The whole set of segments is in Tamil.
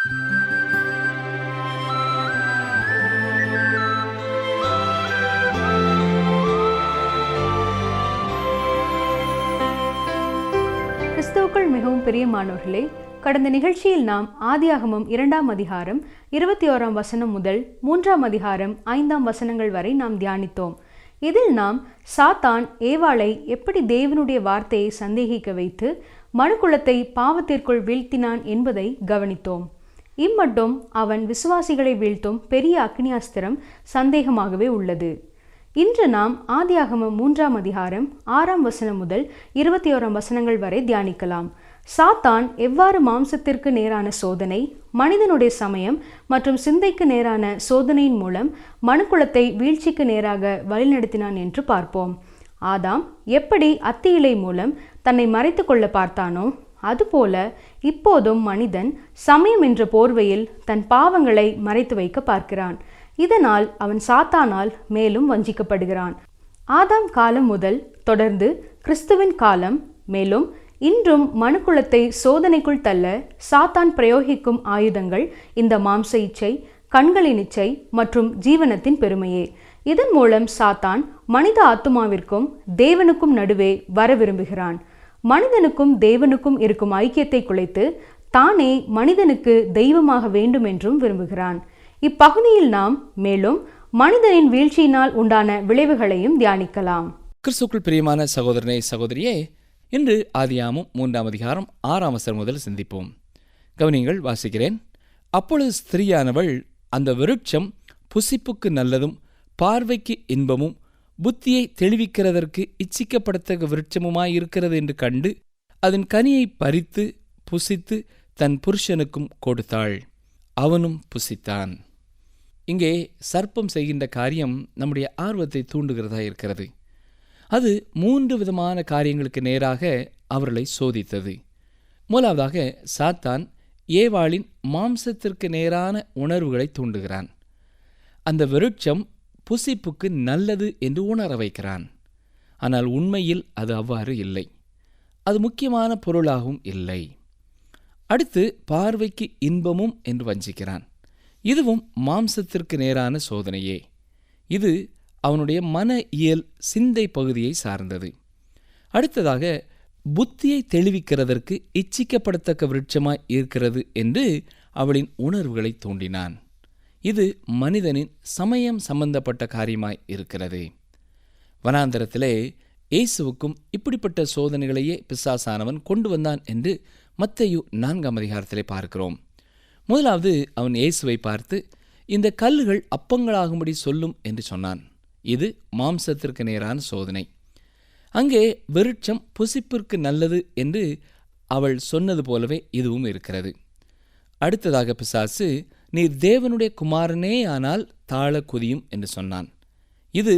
கிறிஸ்துவுக்குள் மிகவும் பிரியமானவர்களே, கடந்த நிகழ்ச்சியில் நாம் ஆதியாகமம் 2ஆம் அதிகாரம் 21ஆம் வசனம் முதல் 3ஆம் அதிகாரம் 5ஆம் வசனங்கள் வரை நாம் தியானித்தோம். இதில் நாம் சாத்தான் ஏவாளை எப்படி தேவனுடைய வார்த்தையை சந்தேகிக்க வைத்து மனுக்குலத்தை பாவத்திற்குள் வீழ்த்தினான் என்பதை கவனித்தோம். இம்மட்டும் அவன் விசுவாசிகளை வீழ்த்தும் பெரிய அக்னியாஸ்திரம் சந்தேகமாகவே உள்ளது. இன்று நாம் ஆதியாகமம் 3ஆம் அதிகாரம் 6ஆம் வசனம் முதல் 21ஆம் வசனங்கள் வரை தியானிக்கலாம். சாத்தான் எவ்வாறு மாம்சத்திற்கு நேரான சோதனை, மனிதனுடைய சமயம் மற்றும் சிந்தைக்கு நேரான சோதனையின் மூலம் மனுக்குலத்தை வீழ்ச்சிக்கு நேராக வழிநடத்தினான் என்று பார்ப்போம். ஆதாம் எப்படி அத்தி இலை மூலம் தன்னை மறைத்து கொள்ள பார்த்தானோ, அதுபோல இப்போதும் மனிதன் சமயம் என்ற போர்வையில் தன் பாவங்களை மறைத்து வைக்க பார்க்கிறான். இதனால் அவன் சாத்தானால் மேலும் வஞ்சிக்கப்படுகிறான். ஆதாம் காலம் முதல் தொடர்ந்து கிறிஸ்துவின் காலம், மேலும் இன்றும் மனுக்குலத்தை சோதனைக்குள் தள்ள சாத்தான் பிரயோகிக்கும் ஆயுதங்கள் இந்த மாம்ச இச்சை, கண்களின் இச்சை மற்றும் ஜீவனத்தின் பெருமையே. இதன் மூலம் சாத்தான் மனித ஆத்துமாவிற்கும் தேவனுக்கும் நடுவே வர விரும்புகிறான். மனிதனுக்கும் தேவனுக்கும் இருக்கும் ஐக்கியத்தை குலைத்து தானே மனிதனுக்கு தெய்வமாக வேண்டும் என்றும் விரும்புகிறான். இப்பகுதியில் நாம் மேலும் மனிதனின் வீழ்ச்சியினால் உண்டான விளைவுகளையும் தியானிக்கலாம். கிறிஸ்துவுக்குள் பிரியமான சகோதரனே சகோதரியே, இன்று ஆதியாகமம் 3ஆம் அதிகாரம் 6ஆம் வசனம் முதல் சிந்திப்போம். கவனியங்கள், வாசிக்கிறேன். அப்பொழுது ஸ்திரீயானவள், அந்த விருட்சம் புசிப்புக்கு நல்லதும் பார்வைக்கு இன்பமும் புத்தியை தெளிவிக்கிறதற்கு இச்சிக்கப்படத்தக்க விருட்சமுமாயிருக்கிறது என்று கண்டு அதன் கனியை பறித்து புசித்து தன் புருஷனுக்கும் கொடுத்தாள், அவனும் புசித்தான். இங்கே சர்ப்பம் செய்கின்ற காரியம் நம்முடைய ஆர்வத்தை தூண்டுகிறதா இருக்கிறது. அது 3 விதமான காரியங்களுக்கு நேராக அவர்களை சோதித்தது. முதலாவதாக, சாத்தான் ஏவாளின் மாம்சத்திற்கு நேரான உணர்வுகளை தூண்டுகிறான். அந்த விருட்சம் புசிப்புக்கு நல்லது என்று உணர வைக்கிறான். ஆனால் உண்மையில் அது அவ்வாறு இல்லை. அது முக்கியமான பொருளாகவும் இல்லை. அடுத்து, பார்வைக்கு இன்பமும் என்று வஞ்சிக்கிறான். இதுவும் மாம்சத்திற்கு நேரான சோதனையே. இது அவனுடைய மன இயல் சிந்தை பகுதியை சார்ந்தது. அடுத்ததாக, புத்தியை தெளிவிக்கிறதற்கு இச்சிக்கப்படத்தக்க விருட்சமாய் இருக்கிறது என்று அவளின் உணர்வுகளை தூண்டினான். இது மனிதனின் சமயம் சம்பந்தப்பட்ட காரியமாய் இருக்கிறது. வனாந்தரத்திலே இயேசுவுக்கும் இப்படிப்பட்ட சோதனைகளையே பிசாசானவன் கொண்டு வந்தான் என்று மத்தேயு 4ஆம் அதிகாரத்திலே பார்க்கிறோம். முதலாவது, அவன் இயேசுவை பார்த்து இந்த கல்லுகள் அப்பங்களாகும்படி சொல்லும் என்று சொன்னான். இது மாம்சத்திற்கு நேரான சோதனை. அங்கே விருட்சம் புசிப்பிற்கு நல்லது என்று அவள் சொன்னது போலவே இதுவும் இருக்கிறது. அடுத்ததாக, பிசாசு நீர் தேவனுடைய குமாரனே ஆனால் தாழ குதியும் என்று சொன்னான். இது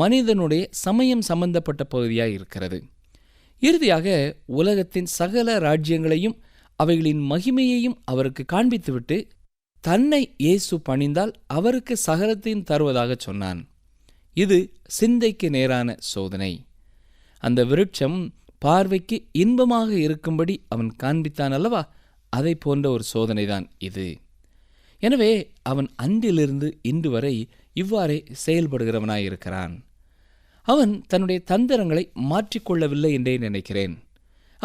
மனிதனுடைய சமயம் சம்பந்தப்பட்ட பகுதியாய் இருக்கிறது. இறுதியாக, உலகத்தின் சகல ராஜ்யங்களையும் அவைகளின் மகிமையையும் அவருக்கு காண்பித்துவிட்டு தன்னை இயேசு பணிந்தால் அவருக்கு சகலத்தையும் தருவதாக சொன்னான். இது சிந்தைக்கு நேரான சோதனை. அந்த விருட்சம் பார்வைக்கு இன்பமாக இருக்கும்படி அவன் காண்பித்தான் அல்லவா, அதை போன்ற ஒரு சோதனைதான் இது. எனவே அவன் அன்றிலிருந்து இன்று வரை இவ்வாறே செயல்படுகிறவனாயிருக்கிறான். அவன் தன்னுடைய தந்திரங்களை மாற்றிக்கொள்ளவில்லை என்றே நினைக்கிறேன்.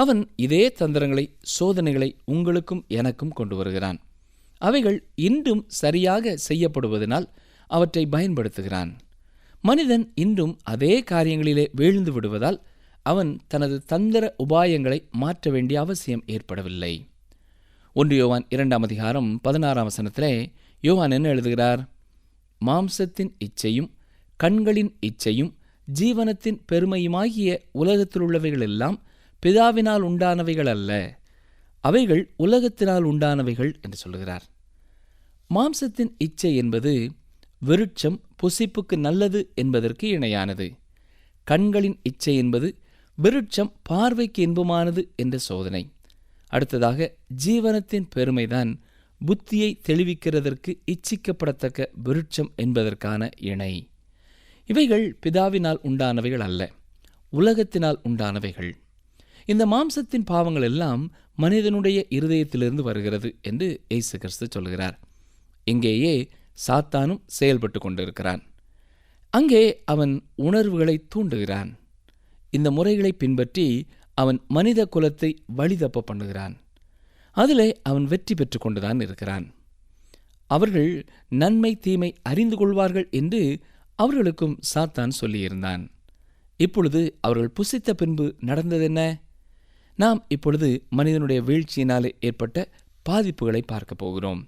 அவன் இதே தந்திரங்களை, சோதனைகளை உங்களுக்கும் எனக்கும் கொண்டு வருகிறான். அவைகள் இன்றும் சரியாக செய்யப்படுவதனால் அவற்றை பயன்படுத்துகிறான். மனிதன் இன்றும் அதே காரியங்களிலே வீழ்ந்து விடுவதால் அவன் தனது தந்திர உபாயங்களை மாற்ற வேண்டிய அவசியம் ஏற்படவில்லை. 1 யோவான் 2ஆம் அதிகாரம் 16ஆம் வசனத்திலே யோவான் என்ன எழுதுகிறார்? மாம்சத்தின் இச்சையும் கண்களின் இச்சையும் ஜீவனத்தின் பெருமையுமாகிய உலகத்திலுள்ளவைகளெல்லாம் பிதாவினால் உண்டானவைகள் அல்ல, அவைகள் உலகத்தினால் உண்டானவைகள் என்று சொல்கிறார். மாம்சத்தின் இச்சை என்பது விருட்சம் புசிப்புக்கு நல்லது என்பதற்கு இணையானது. கண்களின் இச்சை என்பது விருட்சம் பார்வைக்கு இன்பமானது என்ற சோதனை. அடுத்ததாக, ஜீவனத்தின் பெருமைதான் புத்தியை தெளிவிக்கிறதற்கு இச்சிக்கப்படத்தக்க விருட்சம் என்பதற்கான இணை. இவைகள் பிதாவினால் உண்டானவைகள் அல்ல, உலகத்தினால் உண்டானவைகள். இந்த மாம்சத்தின் பாவங்கள் எல்லாம் மனிதனுடைய இருதயத்திலிருந்து வருகிறது என்று இயேசு கிறிஸ்து சொல்கிறார். இங்கேயே சாத்தானும் செயல்பட்டு கொண்டிருக்கிறான். அங்கே அவன் உணர்வுகளை தூண்டுகிறான். இந்த முறைகளை பின்பற்றி அவன் மனித குலத்தை வழிதப்ப பண்ணுகிறான். அதிலே அவன் வெற்றி பெற்று கொண்டுதான் இருக்கிறான். அவர்கள் நன்மை தீமை அறிந்து கொள்வார்கள் என்று அவர்களுக்கும் சாத்தான் சொல்லியிருந்தான். இப்பொழுது அவர்கள் புசித்த பின்பு நடந்ததென்ன? நாம் இப்பொழுது மனிதனுடைய வீழ்ச்சியினாலே ஏற்பட்ட பாதிப்புகளை பார்க்கப் போகிறோம்.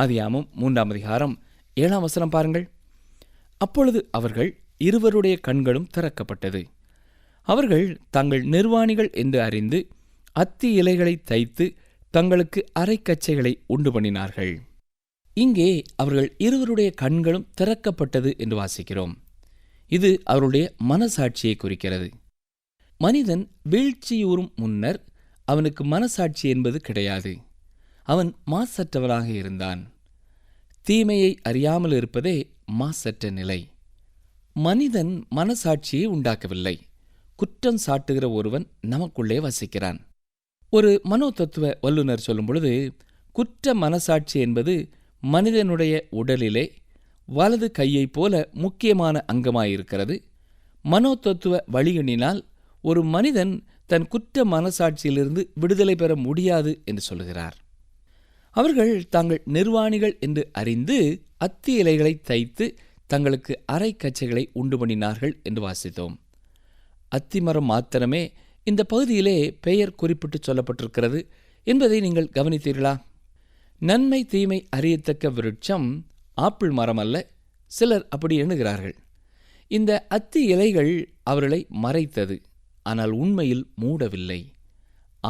ஆதியாகமம் 3:7 பாருங்கள். அப்பொழுது அவர்கள் இருவருடைய கண்களும் திறக்கப்பட்டது. அவர்கள் தங்கள் நிர்வாணிகள் என்று அறிந்து அத்தி இலைகளை தைத்து தங்களுக்கு அரைக்கச்சைகளை உண்டு பண்ணினார்கள். இங்கே அவர்கள் இருவருடைய கண்களும் திறக்கப்பட்டது என்று வாசிக்கிறோம். இது அவருடைய மனசாட்சியை குறிக்கிறது. மனிதன் வீழ்ச்சியூறும் முன்னர் அவனுக்கு மனசாட்சி என்பது கிடையாது. அவன் மாசற்றவனாக இருந்தான். தீமையை அறியாமல் இருப்பதே மாசற்ற நிலை. மனிதன் மனசாட்சியை உண்டாக்கவில்லை. குற்றம் சாட்டுகிற ஒருவன் நமக்குள்ளே வசிக்கிறான். ஒரு மனோதத்துவ வல்லுநர் சொல்லும் பொழுது, குற்ற மனசாட்சி என்பது மனிதனுடைய உடலிலே வலது கையை போல முக்கியமான அங்கமாயிருக்கிறது. மனோதத்துவ வழியினால் ஒரு மனிதன் தன் குற்ற மனசாட்சியிலிருந்து விடுதலை பெற முடியாது என்று சொல்கிறார். அவர்கள் தாங்கள் நிர்வாணிகள் என்று அறிந்து அத்தி இலைகளை தைத்து தங்களுக்கு அரைக்கச்சைகளை உண்டு பண்ணினார்கள் என்று வாசித்தோம். அத்திமரம் மாத்திரமே இந்த பகுதியிலே பெயர் குறிப்பிட்டு சொல்லப்பட்டிருக்கிறது என்பதை நீங்கள் கவனித்தீர்களா? நன்மை தீமை அறியத்தக்க விருட்சம் ஆப்பிள் மரம் அல்ல. சிலர் அப்படி எண்ணுகிறார்கள். இந்த அத்தி இலைகள் அவர்களை மறைத்தது, ஆனால் உண்மையில் மூடவில்லை.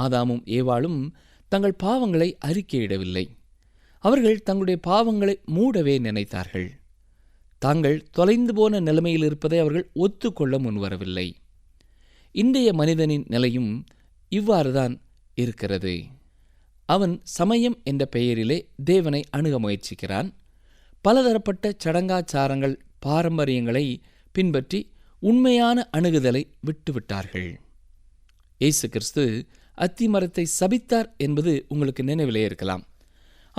ஆதாமும் ஏவாளும் தங்கள் பாவங்களை அறிக்கையிடவில்லை. அவர்கள் தங்களுடைய பாவங்களை மூடவே நினைத்தார்கள். தாங்கள் தொலைந்து போன நிலைமையில் இருப்பதை அவர்கள் ஒத்துக்கொள்ள முன்வரவில்லை. இன்றைய மனிதனின் நிலையும் இவ்வாறுதான் இருக்கிறது. அவன் சமயம் என்ற பெயரிலே தேவனை அணுக முயற்சிக்கிறான். பலதரப்பட்ட சடங்காச்சாரங்கள், பாரம்பரியங்களை பின்பற்றி உண்மையான அணுகுதலை விட்டுவிட்டார்கள். இயேசு கிறிஸ்து அத்திமரத்தை சபித்தார் என்பது உங்களுக்கு நினைவிலே இருக்கலாம்.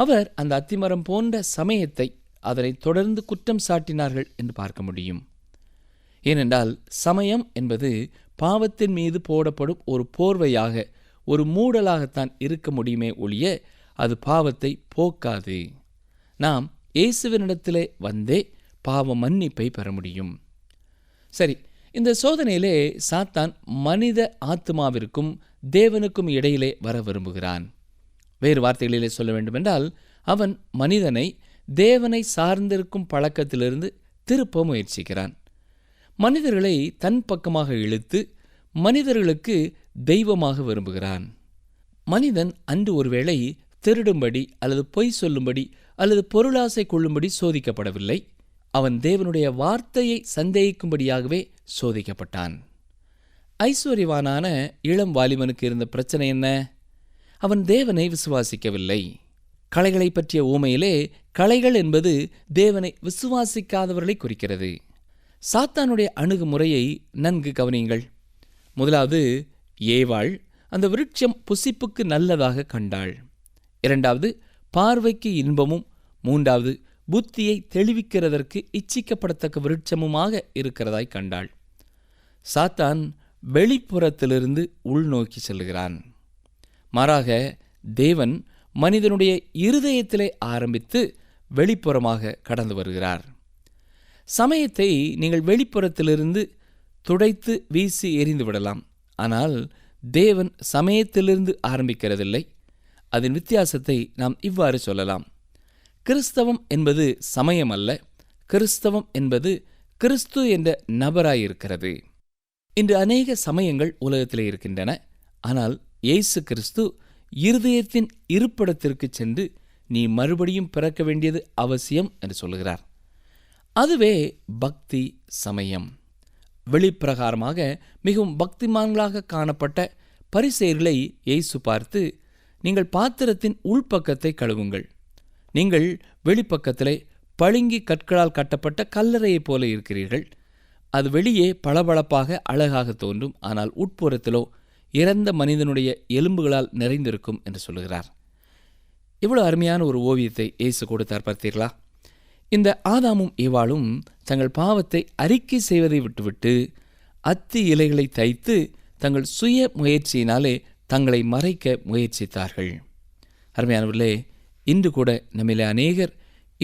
அவர் அந்த அத்திமரம் போன்ற சமயத்தை அதனை தொடர்ந்து குற்றம் சாட்டினார்கள் என்று பார்க்க முடியும். ஏனென்றால் சமயம் என்பது பாவத்தின் மீது போடப்படும் ஒரு போர்வையாக, ஒரு மூடலாகத்தான் இருக்க முடியுமே ஒழிய அது பாவத்தை போக்காது. நாம் இயேசுவினிடத்திலே வந்தே பாவ மன்னிப்பை பெற முடியும். சரி, இந்த சோதனையிலே சாத்தான் மனித ஆத்மாவிற்கும் தேவனுக்கும் இடையிலே வர விரும்புகிறான். வேறு வார்த்தைகளிலே சொல்ல வேண்டுமென்றால், அவன் மனிதனை தேவனை சார்ந்திருக்கும் பழக்கத்திலிருந்து திருப்ப முயற்சிக்கிறான். மனிதர்களை தன் பக்கமாக இழுத்து மனிதர்களுக்கு தெய்வமாக விரும்புகிறான். மனிதன் அன்று ஒருவேளை திருடும்படி அல்லது பொய் சொல்லும்படி அல்லது பொருளாசை கொள்ளும்படி சோதிக்கப்படவில்லை. அவன் தேவனுடைய வார்த்தையை சந்தேகிக்கும்படியாகவே சோதிக்கப்பட்டான். ஐஸ்வர்யவானான இளம் வாலிபனுக்கு இருந்த பிரச்சனை என்ன? அவன் தேவனை விசுவாசிக்கவில்லை. கலைகளை பற்றிய ஊமையிலே கலைகள் என்பது தேவனை விசுவாசிக்காதவர்களை குறிக்கிறது. சாத்தானுடைய அணுகுமுறையை நன்கு கவனியுங்கள். முதலாவது, ஏவாள் அந்த விருட்சம் புசிப்புக்கு நல்லதாக கண்டாள். இரண்டாவது, பார்வைக்கு இன்பமும். மூன்றாவது, புத்தியை தெளிவிக்கிறதற்கு இச்சிக்கப்படத்தக்க விருட்சமுமாக இருக்கிறதாய் கண்டாள். சாத்தான் வெளிப்புறத்திலிருந்து உள்நோக்கி செல்கிறான். மாறாக தேவன் மனிதனுடைய இருதயத்திலே ஆரம்பித்து வெளிப்புறமாக கடந்து வருகிறார். சமயத்தை நீங்கள் வெளிப்புறத்திலிருந்து துடைத்து வீசி எறிந்து விடலாம், ஆனால் தேவன் சமயத்திலிருந்து ஆரம்பிக்கிறதில்லை. அதன் வித்தியாசத்தை நாம் இவ்வாறு சொல்லலாம். கிறிஸ்தவம் என்பது சமயம் அல்ல, கிறிஸ்தவம் என்பது கிறிஸ்து என்ற நபராயிருக்கிறது. இன்று அநேக சமயங்கள் உலகத்திலே இருக்கின்றன. ஆனால் இயேசு கிறிஸ்து இருதயத்தின் இருப்பிடத்திற்கு சென்று நீ மறுபடியும் பிறக்க வேண்டியது அவசியம் என்று சொல்கிறார். அதுவே பக்தி சமயம். வெளிப்பிரகாரமாக மிகவும் பக்திமான்களாக காணப்பட்ட பரிசேயர்களை இயேசு பார்த்து, நீங்கள் பாத்திரத்தின் உள்பக்கத்தை கழுவுங்கள், நீங்கள் வெளிப்பக்கத்திலே பளிங்கு கற்களால் கட்டப்பட்ட கல்லறையைப் போல இருக்கிறீர்கள், அது வெளியே பளபளப்பாக அழகாக தோன்றும், ஆனால் உட்புறத்திலோ இறந்த மனிதனுடைய எலும்புகளால் நிறைந்திருக்கும் என்று சொல்லுகிறார். இவ்வளோ அருமையான ஒரு ஓவியத்தை இயேசு கொடுத்தார். பார்த்தீர்களா? இந்த ஆதாமும் ஏவாளும் தங்கள் பாவத்தை அறிக்கை செய்வதை விட்டுவிட்டு அத்தி இலைகளை தைத்து தங்கள் சுய முயற்சியினாலே தங்களை மறைக்க முயற்சித்தார்கள். அருமையானவர்களே, இன்று கூட நம்மிலே அநேகர்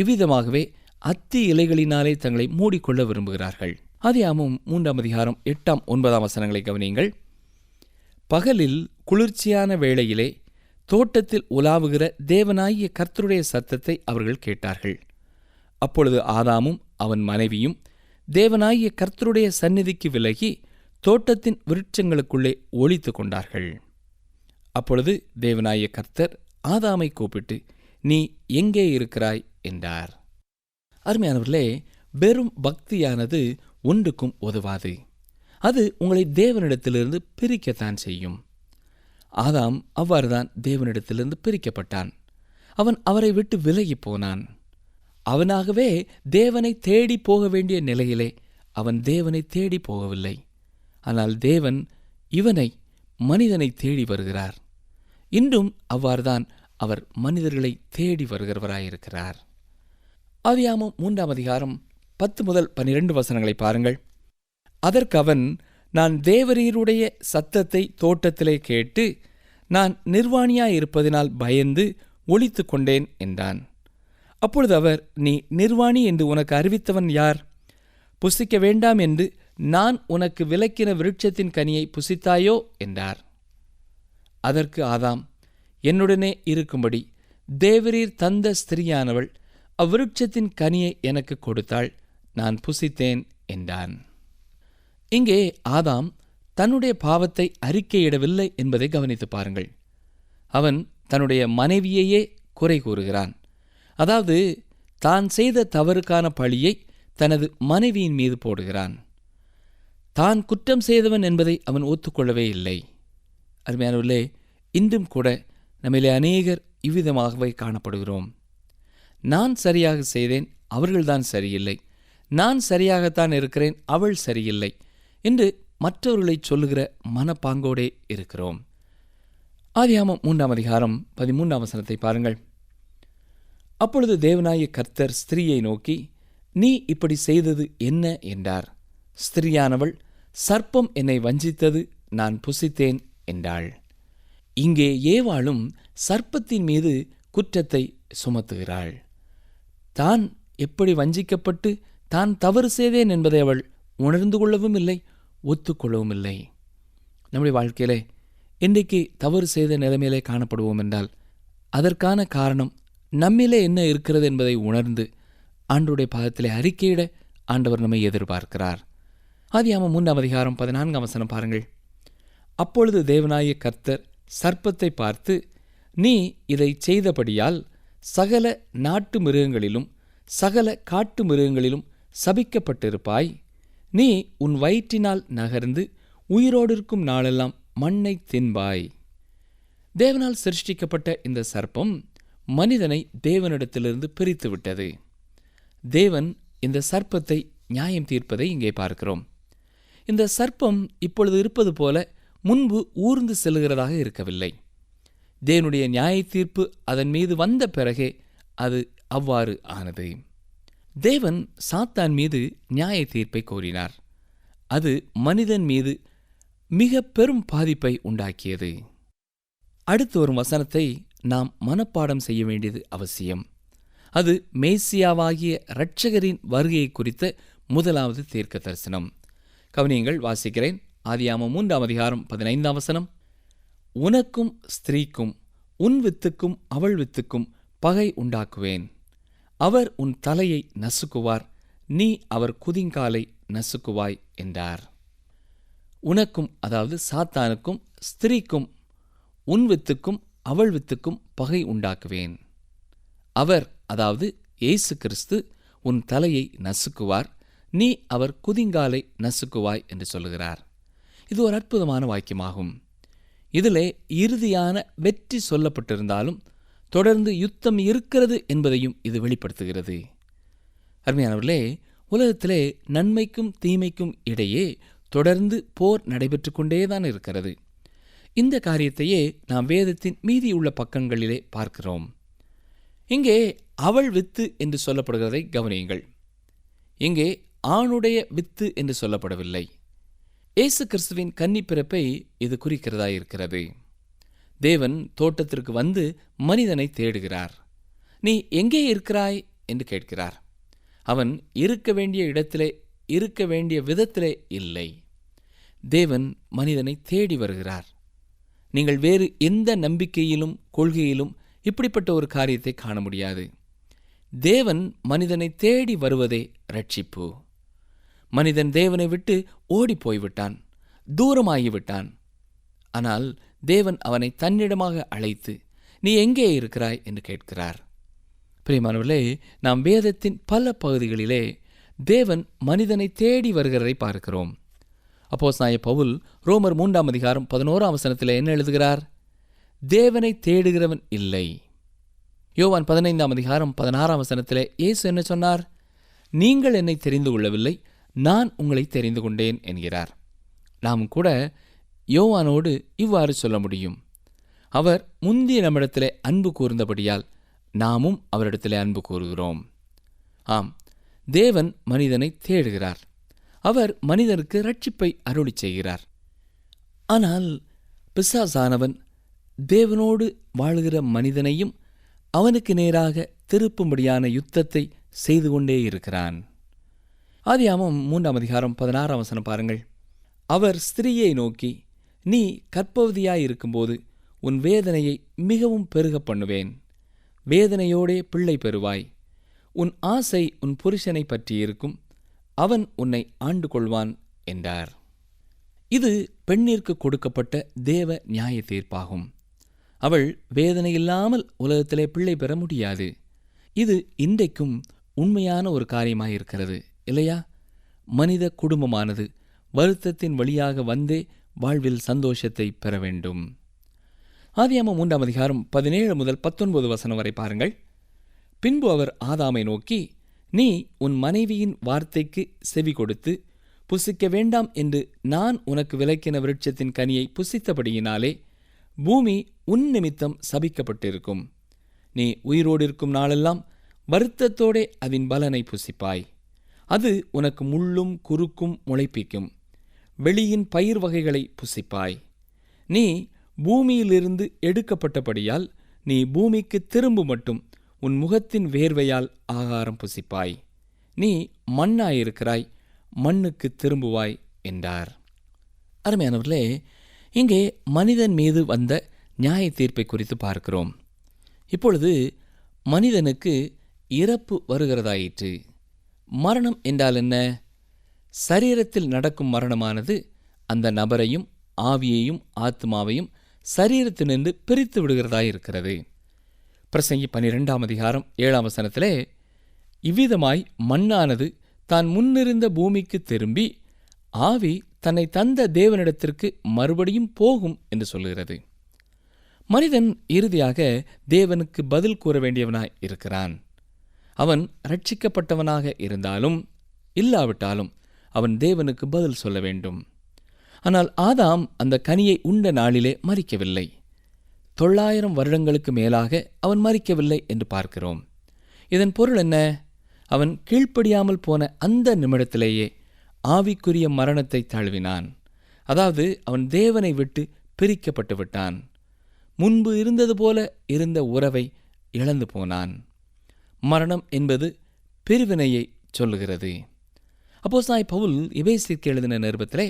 இவ்விதமாகவே அத்தி இலைகளினாலே தங்களை மூடிக்கொள்ள விரும்புகிறார்கள். ஆதியாகமம் 3:8, 9 கவனியுங்கள். பகலில் குளிர்ச்சியான வேளையிலே தோட்டத்தில் உலாவுகிற தேவனாகிய கர்த்தருடைய சத்தத்தை அவர்கள் கேட்டார்கள். அப்பொழுது ஆதாமும் அவன் மனைவியும் தேவனாகிய கர்த்தருடைய சந்நிதிக்கு விலகி தோட்டத்தின் விருட்சங்களுக்குள்ளே ஒளித்து கொண்டார்கள். அப்பொழுது தேவனாகிய கர்த்தர் ஆதாமை கூப்பிட்டு, நீ எங்கே இருக்கிறாய் என்றார். அருமையானவர்களே, வெறும் பக்தியானது ஒன்றுக்கும் உதவாது. அது உங்களை தேவனிடத்திலிருந்து பிரிக்கத்தான் செய்யும். ஆதாம் அவ்வாறுதான் தேவனிடத்திலிருந்து பிரிக்கப்பட்டான். அவன் அவரை விட்டு விலகி போனான். அவனாகவே தேவனை தேடி போக வேண்டிய நிலையிலே அவன் தேவனை தேடி போகவில்லை. ஆனால் தேவன் இவனை, மனிதனை தேடி வருகிறார். இன்றும் அவ்வாறுதான் அவர் மனிதர்களை தேடி வருகிறவராயிருக்கிறார். ஆதியாகமம் 3:10-12 பாருங்கள். அதற்கவன், நான் தேவரீருடைய சத்தத்தை தோட்டத்திலே கேட்டு நான் நிர்வாணியாயிருப்பதினால் பயந்து ஒளித்து கொண்டேன் என்றான். அப்பொழுது அவர், நீ நிர்வாணி என்று உனக்கு அறிவித்தவன் யார்? புசிக்க வேண்டாம் என்று நான் உனக்கு விலக்கின விருட்சத்தின் கனியை புசித்தாயோ என்றார். அதற்கு ஆதாம், என்னுடனே இருக்கும்படி தேவரீர் தந்த ஸ்திரியானவள் அவ்விருட்சத்தின் கனியை எனக்கு கொடுத்தாள், நான் புசித்தேன் என்றான். இங்கே ஆதாம் தன்னுடைய பாவத்தை அறிக்கையிடவில்லை என்பதை கவனித்து பாருங்கள். அவன் தன்னுடைய மனைவியையே குறை கூறுகிறான். அதாவது, தான் செய்த தவறுக்கான பழியை தனது மனைவியின் மீது போடுகிறான். தான் குற்றம் செய்தவன் என்பதை அவன் ஒத்துக்கொள்ளவே இல்லை. அருமையானவர்களே, இன்றும் கூட நம்மிலே அநேகர் இவ்விதமாகவே காணப்படுகிறோம். நான் சரியாக செய்தேன், அவர்கள்தான் சரியில்லை. நான் சரியாகத்தான் இருக்கிறேன், அவள் சரியில்லை என்று மற்றவர்களை சொல்லுகிற மனப்பாங்கோடே இருக்கிறோம். ஆதியாகமம் 3:13 பாருங்கள். அப்பொழுது தேவனாகிய கர்த்தர் ஸ்திரியை நோக்கி, நீ இப்படி செய்தது என்ன என்றார். ஸ்திரியானவள், சர்ப்பம் என்னை வஞ்சித்தது, நான் புசித்தேன் என்றாள். இங்கே ஏவாளும் சர்ப்பத்தின் மீது குற்றத்தை சுமத்துகிறாள். தான் எப்படி வஞ்சிக்கப்பட்டு தான் தவறு செய்தேன் என்பதை அவள் உணர்ந்து கொள்ளவும் இல்லை, ஒத்துக்கொள்ளவும் இல்லை. நம்முடைய வாழ்க்கையிலே இன்றைக்கு தவறு செய்த நிலைமையிலே காணப்படுவோம் என்றால் அதற்கான காரணம் நம்மிலே என்ன இருக்கிறது என்பதை உணர்ந்து ஆண்டவருடைய பாதத்திலே அறிக்கையிட ஆண்டவர் நம்மை எதிர்பார்க்கிறார். ஆதியாகமம் 3:14 பாருங்கள். அப்பொழுது தேவனாகிய கர்த்தர் சர்ப்பத்தை பார்த்து, நீ இதை செய்தபடியால் சகல நாட்டு மிருகங்களிலும் சகல காட்டு மிருகங்களிலும் சபிக்கப்பட்டிருப்பாய். நீ உன் வயிற்றினால் நகர்ந்து உயிரோடிருக்கும் நாளெல்லாம் மண்ணை தின்பாய். தேவனால் சிருஷ்டிக்கப்பட்ட இந்த சர்ப்பம் மனிதனை தேவனிடத்திலிருந்து பிரித்து விட்டது. தேவன் இந்த சர்ப்பத்தை நியாயம் தீர்ப்பதை இங்கே பார்க்கிறோம். இந்த சர்ப்பம் இப்பொழுது இருப்பது போல முன்பு ஊர்ந்து செல்கிறதாக இருக்கவில்லை. தேவனுடைய நியாய தீர்ப்பு அதன் மீது வந்த பிறகே அது அவ்வாறு ஆனது. தேவன் சாத்தான் மீது நியாய தீர்ப்பை கோரினார். அது மனிதன் மீது மிக பெரும் பாதிப்பை உண்டாக்கியது. அடுத்து வரும் வசனத்தை நாம் மனப்பாடம் செய்ய வேண்டியது அவசியம். அது மேசியாவாகிய இரட்சகரின் வருகையை குறித்த முதலாவது தீர்க்க தரிசனம். கவனியங்கள், வாசிக்கிறேன். ஆதியாகமம் 3:15. உனக்கும் ஸ்திரீக்கும் உன் வித்துக்கும் அவள் வித்துக்கும் பகை உண்டாக்குவேன். அவர் உன் தலையை நசுக்குவார், நீ அவர் குதிங்காலை நசுக்குவாய் என்றார். உனக்கும், அதாவது சாத்தானுக்கும், ஸ்திரீக்கும், உன் வித்துக்கும் அவள் வித்துக்கும் பகை உண்டாக்குவேன். அவர், அதாவது இயேசு கிறிஸ்து, உன் தலையை நசுக்குவார், நீ அவர் குதிங்காலை நசுக்குவாய் என்று சொல்லுகிறார். இது ஒரு அற்புதமான வாக்கியமாகும். இதிலே இறுதியான வெற்றி சொல்லப்பட்டிருந்தாலும் தொடர்ந்து யுத்தம் இருக்கிறது என்பதையும் இது வெளிப்படுத்துகிறது. அருமையானவர்களே, உலகத்திலே நன்மைக்கும் தீமைக்கும் இடையே தொடர்ந்து போர் நடைபெற்று கொண்டேதான் இருக்கிறது. இந்த காரியத்தையே நாம் வேதத்தின் மீதியுள்ள பக்கங்களிலே பார்க்கிறோம். இங்கே அவள் வித்து என்று சொல்லப்படுகிறதை கவனியுங்கள். இங்கே ஆணுடைய வித்து என்று சொல்லப்படவில்லை. இயேசு கிறிஸ்துவின் கன்னி பிறப்பை இது குறிக்கிறதாயிருக்கிறது. தேவன் தோட்டத்திற்கு வந்து மனிதனை தேடுகிறார். நீ எங்கே இருக்கிறாய் என்று கேட்கிறார். அவன் இருக்க வேண்டிய இடத்திலே இருக்க வேண்டிய விதத்திலே இல்லை. தேவன் மனிதனை தேடி வருகிறார். நீங்கள் வேறு எந்த நம்பிக்கையிலும் கொள்கையிலும் இப்படிப்பட்ட ஒரு காரியத்தை காண முடியாது. தேவன் மனிதனை தேடி வருவதே ரட்சிப்பு. மனிதன் தேவனை விட்டு ஓடி போய்விட்டான், தூரமாகிவிட்டான். ஆனால் தேவன் அவனை தன்னிடமாக அழைத்து நீ எங்கே இருக்கிறாய் என்று கேட்கிறார். பிரியமானவர்களே, நாம் வேதத்தின் பல பகுதிகளிலே தேவன் மனிதனை தேடி வருகிறதை பார்க்கிறோம். அப்போஸ்தலனாகிய பவுல் ரோமர் 3:11 என்ன எழுதுகிறார்? தேவனை தேடுகிறவன் இல்லை. யோவான் 15:16 இயேசு என்ன சொன்னார்? நீங்கள் என்னை தெரிந்து கொள்ளவில்லை, நான் உங்களை தெரிந்து கொண்டேன் என்கிறார். நாம் கூட யோவானோடு இவ்வாறு சொல்ல முடியும். அவர் முந்தைய நம்மிடத்திலே அன்பு கூர்ந்தபடியால் நாமும் அவரிடத்திலே அன்பு கூறுகிறோம். ஆம், தேவன் மனிதனை தேடுகிறார். அவர் மனிதனுக்கு ரட்சிப்பை அருளி செய்கிறார். ஆனால் பிசாசானவன் தேவனோடு வாழுகிற மனிதனையும் அவனுக்கு நேராக திருப்பும்படியான யுத்தத்தை செய்து கொண்டே இருக்கிறான். ஆதியாகமம் 3:16 பாருங்கள். அவர் ஸ்திரீயை நோக்கி, நீ கற்பவதியாயிருக்கும்போது உன் வேதனையை மிகவும் பெருக பண்ணுவேன், வேதனையோடே பிள்ளை பெறுவாய், உன் ஆசை உன் புருஷனை பற்றியிருக்கும், அவன் உன்னை ஆண்டு கொள்வான் என்றார். இது பெண்ணிற்கு கொடுக்கப்பட்ட தேவ நியாய தீர்ப்பாகும். அவள் வேதனையில்லாமல் உலகத்திலே பிள்ளை பெற முடியாது. இது இன்றைக்கும் உண்மையான ஒரு காரியமாயிருக்கிறது இல்லையா? மனித குடும்பமானது வருத்தத்தின் வழியாக வந்தே வாழ்வில் சந்தோஷத்தை பெற வேண்டும். ஆதியாகமம் 3:17 முதல் 19 வரை பாருங்கள். பின்பு அவர் ஆதாமை நோக்கி, நீ உன் மனைவியின் வார்த்தைக்கு செவி கொடுத்து புசிக்க வேண்டாம் என்று நான் உனக்கு விலக்கின விருட்சத்தின் கனியை புசித்தபடியினாலே பூமி உன் நிமித்தம் சபிக்கப்பட்டிருக்கும். நீ உயிரோடு இருக்கும் நாளெல்லாம் வருத்தத்தோடே அதன் பலனை புசிப்பாய். அது உனக்கு முள்ளும் குறுக்கும் முளைப்பிக்கும். வெளியின் பயிர் வகைகளை புசிப்பாய். நீ பூமியிலிருந்து எடுக்கப்பட்டபடியால் நீ பூமிக்கு திரும்ப மட்டும் உன் முகத்தின் வேர்வையால் ஆகாரம் புசிப்பாய். நீ மண்ணாயிருக்கிறாய், மண்ணுக்கு திரும்புவாய் என்றார். அருமையானவர்களே, இங்கே மனிதன் மீது வந்த நியாய தீர்ப்பை குறித்து பார்க்கிறோம். இப்பொழுது மனிதனுக்கு இறப்பு வருகிறதாயிற்று. மரணம் என்றால் என்ன? சரீரத்தில் நடக்கும் மரணமானது அந்த நபரையும் ஆவியையும் ஆத்மாவையும் சரீரத்திலிருந்து பிரித்து விடுகிறதாயிருக்கிறது. பிரசங்கி 12:7 இவ்விதமாய் மண்ணானது தான் முன்னிருந்த பூமிக்கு திரும்பி ஆவி தன்னை தந்த தேவனிடத்திற்கு மறுபடியும் போகும் என்று சொல்கிறது. மனிதன் இறுதியாக தேவனுக்கு பதில் கூற வேண்டியவனாய் இருக்கிறான். அவன் ரட்சிக்கப்பட்டவனாக இருந்தாலும் இல்லாவிட்டாலும் அவன் தேவனுக்கு பதில் சொல்ல வேண்டும். ஆனால் ஆதாம் அந்த கனியை உண்ட நாளிலே மரிக்கவில்லை. 900 வருடங்களுக்கு மேலாக அவன் மரிக்கவில்லை என்று பார்க்கிறோம். இதன் பொருள் என்ன? அவன் கீழ்ப்படியாமல் போன அந்த நிமிடத்திலேயே ஆவிக்குரிய மரணத்தை தழுவினான். அதாவது அவன் தேவனை விட்டு பிரிக்கப்பட்டு விட்டான். முன்பு இருந்தது போல இருந்த உறவை இழந்து போனான். மரணம் என்பது பிரிவினையை சொல்லுகிறது. அப்போஸ்தலனாகிய பவுல் எபேசியருக்கு எழுதின நிருபத்திலே,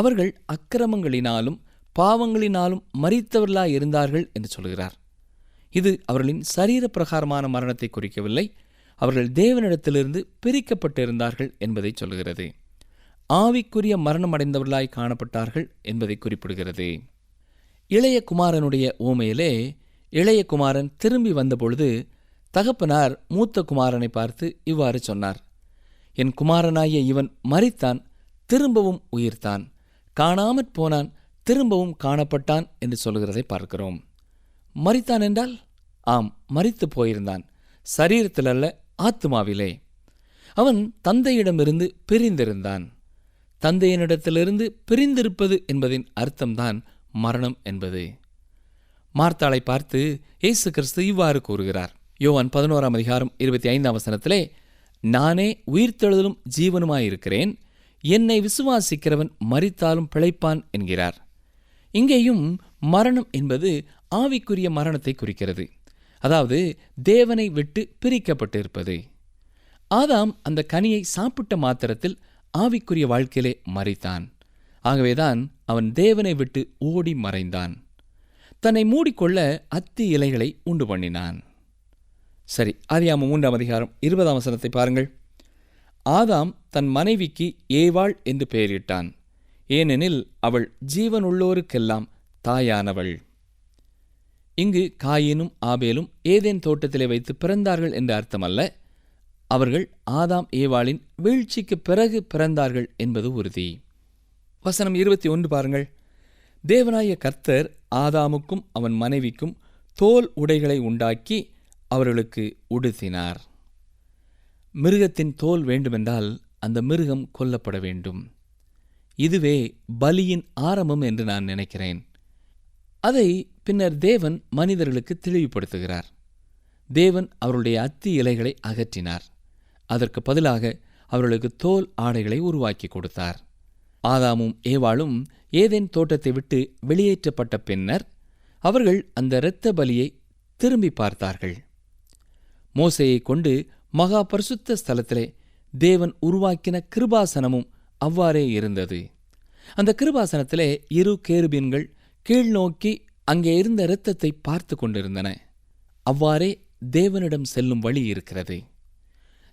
அவர்கள் அக்கிரமங்களினாலும் பாவங்களினாலும் மரித்தவர்களாய் இருந்தார்கள் என்று சொல்கிறார். இது அவர்களின் சரீர பிரகாரமான மரணத்தை குறிக்கவில்லை. அவர்கள் தேவனிடத்திலிருந்து பிரிக்கப்பட்டிருந்தார்கள் என்பதை சொல்கிறது. ஆவிக்குரிய மரணம் அடைந்தவர்களாய் காணப்பட்டார்கள் என்பதை குறிப்பிடுகிறது. இளைய குமாரனுடைய ஓமையிலே இளைய குமாரன் திரும்பி வந்தபொழுது தகப்பனார் மூத்த குமாரனை பார்த்து இவ்வாறு சொன்னார், என் குமாரனாகிய இவன் மரித்தான், திரும்பவும் உயிர்த்தான், காணாமற் போனான், திரும்பவும் காணப்பட்டான் என்று சொல்கிறதை பார்க்கிறோம். மரித்தான் என்றால் ஆம், மரித்து போயிருந்தான், சரீரத்தில் அல்ல ஆத்மாவிலே. அவன் தந்தையிடமிருந்து பிரிந்திருந்தான். தந்தையினிடத்திலிருந்து பிரிந்திருப்பது என்பதின் அர்த்தம்தான் மரணம் என்பது. மார்த்தாளை பார்த்து இயேசு கிறிஸ்து இவ்வாறு கூறுகிறார். யோவான் 11:25 நானே உயிர்த்தெழுதலும் ஜீவனுமாயிருக்கிறேன், என்னை விசுவாசிக்கிறவன் மரித்தாலும் பிழைப்பான் என்கிறார். இங்கேயும் மரணம் என்பது ஆவிக்குரிய மரணத்தை குறிக்கிறது, அதாவது தேவனை விட்டு பிரிக்கப்பட்டிருப்பது. ஆதாம் அந்த கனியை சாப்பிட்ட மாத்திரத்தில் ஆவிக்குரிய வாழ்க்கையிலே மரித்தான். ஆகவேதான் அவன் தேவனை விட்டு ஓடி மறைந்தான், தன்னை மூடிக்கொள்ள அத்தி இலைகளை உண்டு பண்ணினான். சரி, ஆதியாகமம் 3:20 பாருங்கள். ஆதாம் தன் மனைவிக்கு ஏவாள் என்று பெயரிட்டான், ஏனெனில் அவள் ஜீவனுள்ளோருக்கெல்லாம் தாயானவள். இங்கு காயினும் ஆபேலும் ஏதேன் தோட்டத்திலே வைத்து பிறந்தார்கள் என்று அர்த்தமல்ல, அவர்கள் ஆதாம் ஏவாளின் வீழ்ச்சிக்கு பிறகு பிறந்தார்கள் என்பது உறுதி. வசனம் 21 பாருங்கள். தேவனாய கர்த்தர் ஆதாமுக்கும் அவன் மனைவிக்கும் தோல் உடைகளை உண்டாக்கி அவர்களுக்கு உடுத்தினார். மிருகத்தின் தோல் வேண்டுமென்றால் அந்த மிருகம் கொல்லப்பட வேண்டும். இதுவே பலியின் ஆரம்பம் என்று நான் நினைக்கிறேன். அதை பின்னர் தேவன் மனிதர்களுக்கு தெளிவுபடுத்துகிறார். தேவன் அவருடைய அத்தி இலைகளை அகற்றினார், அதற்கு பதிலாக அவர்களுக்கு தோல் ஆடைகளை உருவாக்கி கொடுத்தார். ஆதாமும் ஏவாளும் ஏதேன் தோட்டத்தை விட்டு வெளியேற்றப்பட்ட பின்னர் அவர்கள் அந்த இரத்த பலியை திரும்பி பார்த்தார்கள். மோசையை கொண்டு மகா பரிசுத்த ஸ்தலத்திலே தேவன் உருவாக்கின கிருபாசனமும் அவ்வாறே இருந்தது. அந்த கிருபாசனத்திலே இரு கேருபீன்கள் கீழ்நோக்கி அங்கே இருந்த இரத்தத்தை பார்த்து கொண்டிருந்தன. அவ்வாறே தேவனிடம் செல்லும் வழி இருக்கிறது.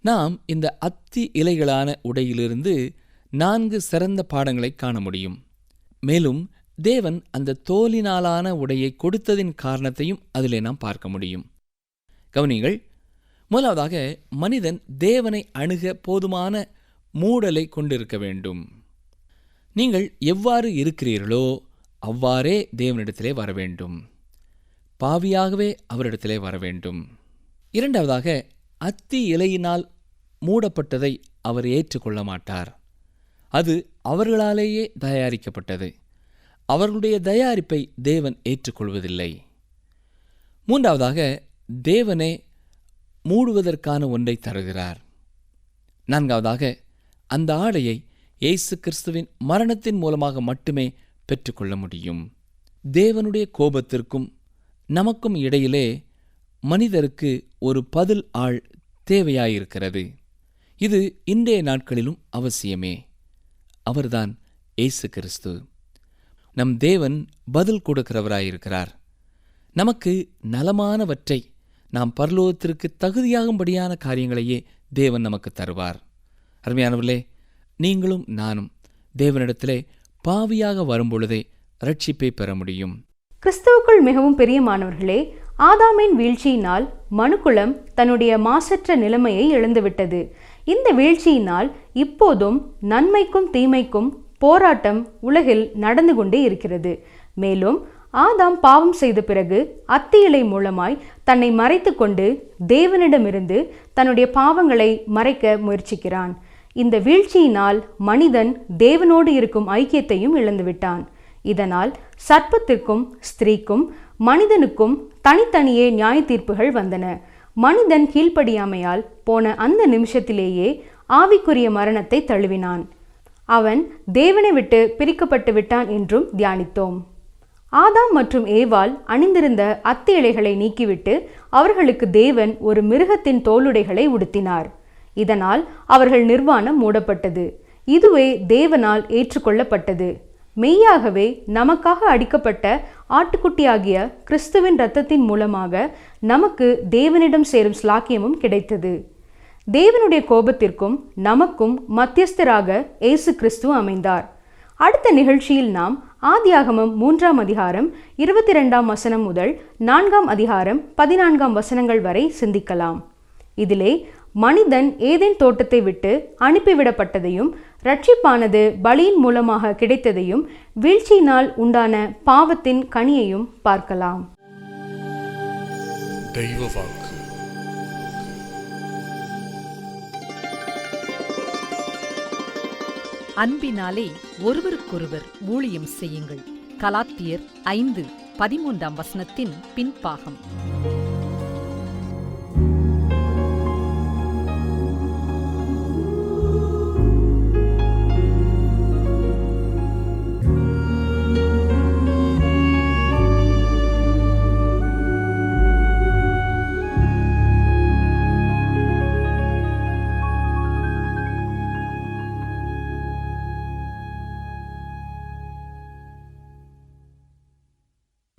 நாம் இந்த அத்தி இலைகளான உடையிலிருந்து 4 சிறந்த பாடங்களை காண முடியும். மேலும் தேவன் அந்த தோலினாலான உடையை கொடுத்ததின் காரணத்தையும் அதிலே நாம் பார்க்க முடியும். கவனிங்கள், முதலாவதாக மனிதன் தேவனை அணுக போதுமான மூடலை கொண்டிருக்க வேண்டும். நீங்கள் எவ்வாறு இருக்கிறீர்களோ அவ்வாறே தேவனிடத்திலே வர வேண்டும், பாவியாகவே அவரிடத்திலே வர வேண்டும். இரண்டாவதாக, அத்தி இலையினால் மூடப்பட்டதை அவர் ஏற்றுக்கொள்ள மாட்டார். அது அவர்களாலேயே தயாரிக்கப்பட்டது. அவர்களுடைய தயாரிப்பை தேவன் ஏற்றுக்கொள்வதில்லை. மூன்றாவதாக, தேவனே மூடுவதற்கான ஒன்றை தருகிறார். நான்காவதாக, அந்த ஆடையை இயேசு கிறிஸ்துவின் மரணத்தின் மூலமாக மட்டுமே பெற்றுக்கொள்ள முடியும். தேவனுடைய கோபத்திற்கும் நமக்கும் இடையிலே மனிதருக்கு ஒரு பதில் ஆள் தேவையாயிருக்கிறது. இது இன்றைய நாட்களிலும் அவசியமே. அவர்தான் இயேசு கிறிஸ்து. நம் தேவன் பதில் கொடுக்கிறவராயிருக்கிறார். நமக்கு நலமானவற்றை, நாம் பரலோகத்திற்கு தகுதியாகும்படியான காரியங்களையே தேவன் நமக்கு தருவார். அருமையானவர்களே, நீங்களும் நானும் தேவனிடத்திலே பாவியாக வரும்பொழுதே ரட்சிப்பை பெற முடியும். கிறிஸ்துவுக்குள் மிகவும் பெரியமானவர்களே, ஆதாமின் வீழ்ச்சியினால் மனுக்குலம் தன்னுடைய மாசற்ற நிலைமையை இழந்துவிட்டது. இந்த வீழ்ச்சியினால் இப்போதும் நன்மைக்கும் தீமைக்கும் போராட்டம் உலகில் நடந்து கொண்டே இருக்கிறது. மேலும் ஆதாம் பாவம் செய்த பிறகு அத்தி இலை மூலமாய் தன்னை மறைத்து கொண்டு தேவனிடமிருந்து தன்னுடைய பாவங்களை மறைக்க முயற்சிக்கிறான். இந்த வீழ்ச்சியினால் மனிதன் தேவனோடு இருக்கும் ஐக்கியத்தையும் இழந்துவிட்டான். இதனால் சர்ப்பத்திற்கும் ஸ்திரீக்கும் மனிதனுக்கும் தனித்தனியே நியாய தீர்ப்புகள் வந்தன. மனிதன் கீழ்ப்படியாமையால் போன அந்த நிமிஷத்திலேயே ஆவிக்குரிய மரணத்தை தழுவினான். அவன் தேவனை விட்டு பிரிக்கப்பட்டு விட்டான் என்றும் தியானித்தோம். ஆதாம் மற்றும் ஏவாள் அணிந்திருந்த அத்தி இலைகளை நீக்கிவிட்டு அவர்களுக்கு தேவன் ஒரு மிருகத்தின் தோலுடைகளை உடுத்தினார். இதனால் அவர்கள் நிர்வாணம் மூடப்பட்டது. இதுவே தேவனால் ஏற்றுக்கொள்ளப்பட்டது. மெய்யாகவே நமக்காக அடிக்கப்பட்ட ஆட்டுக்குட்டியாகிய கிறிஸ்துவின் இரத்தத்தின் மூலமாக நமக்கு தேவனிடம் சேரும் ஸ்லாக்கியமும் கிடைத்தது. தேவனுடைய கோபத்திற்கும் நமக்கும் மத்தியஸ்தராக இயேசு கிறிஸ்து அமைந்தார். அடுத்த நிகழ்ச்சியில் நாம் ஆதியாகமம் 3:22 முதல் 4:14 வரை சிந்திக்கலாம். இதிலே மனிதன் ஏதேன் தோட்டத்தை விட்டு அனுப்பிவிடப்பட்டதையும் ரட்சிப்பானது பலியின் மூலமாக கிடைத்ததையும் வீழ்ச்சியினால் உண்டான பாவத்தின் கனியையும் பார்க்கலாம். அன்பினாலே ஒருவருக்கொருவர் ஊழியம் செய்யுங்கள். கலாத்தியர் 5:13 வசனத்தின் பின்பாகம்.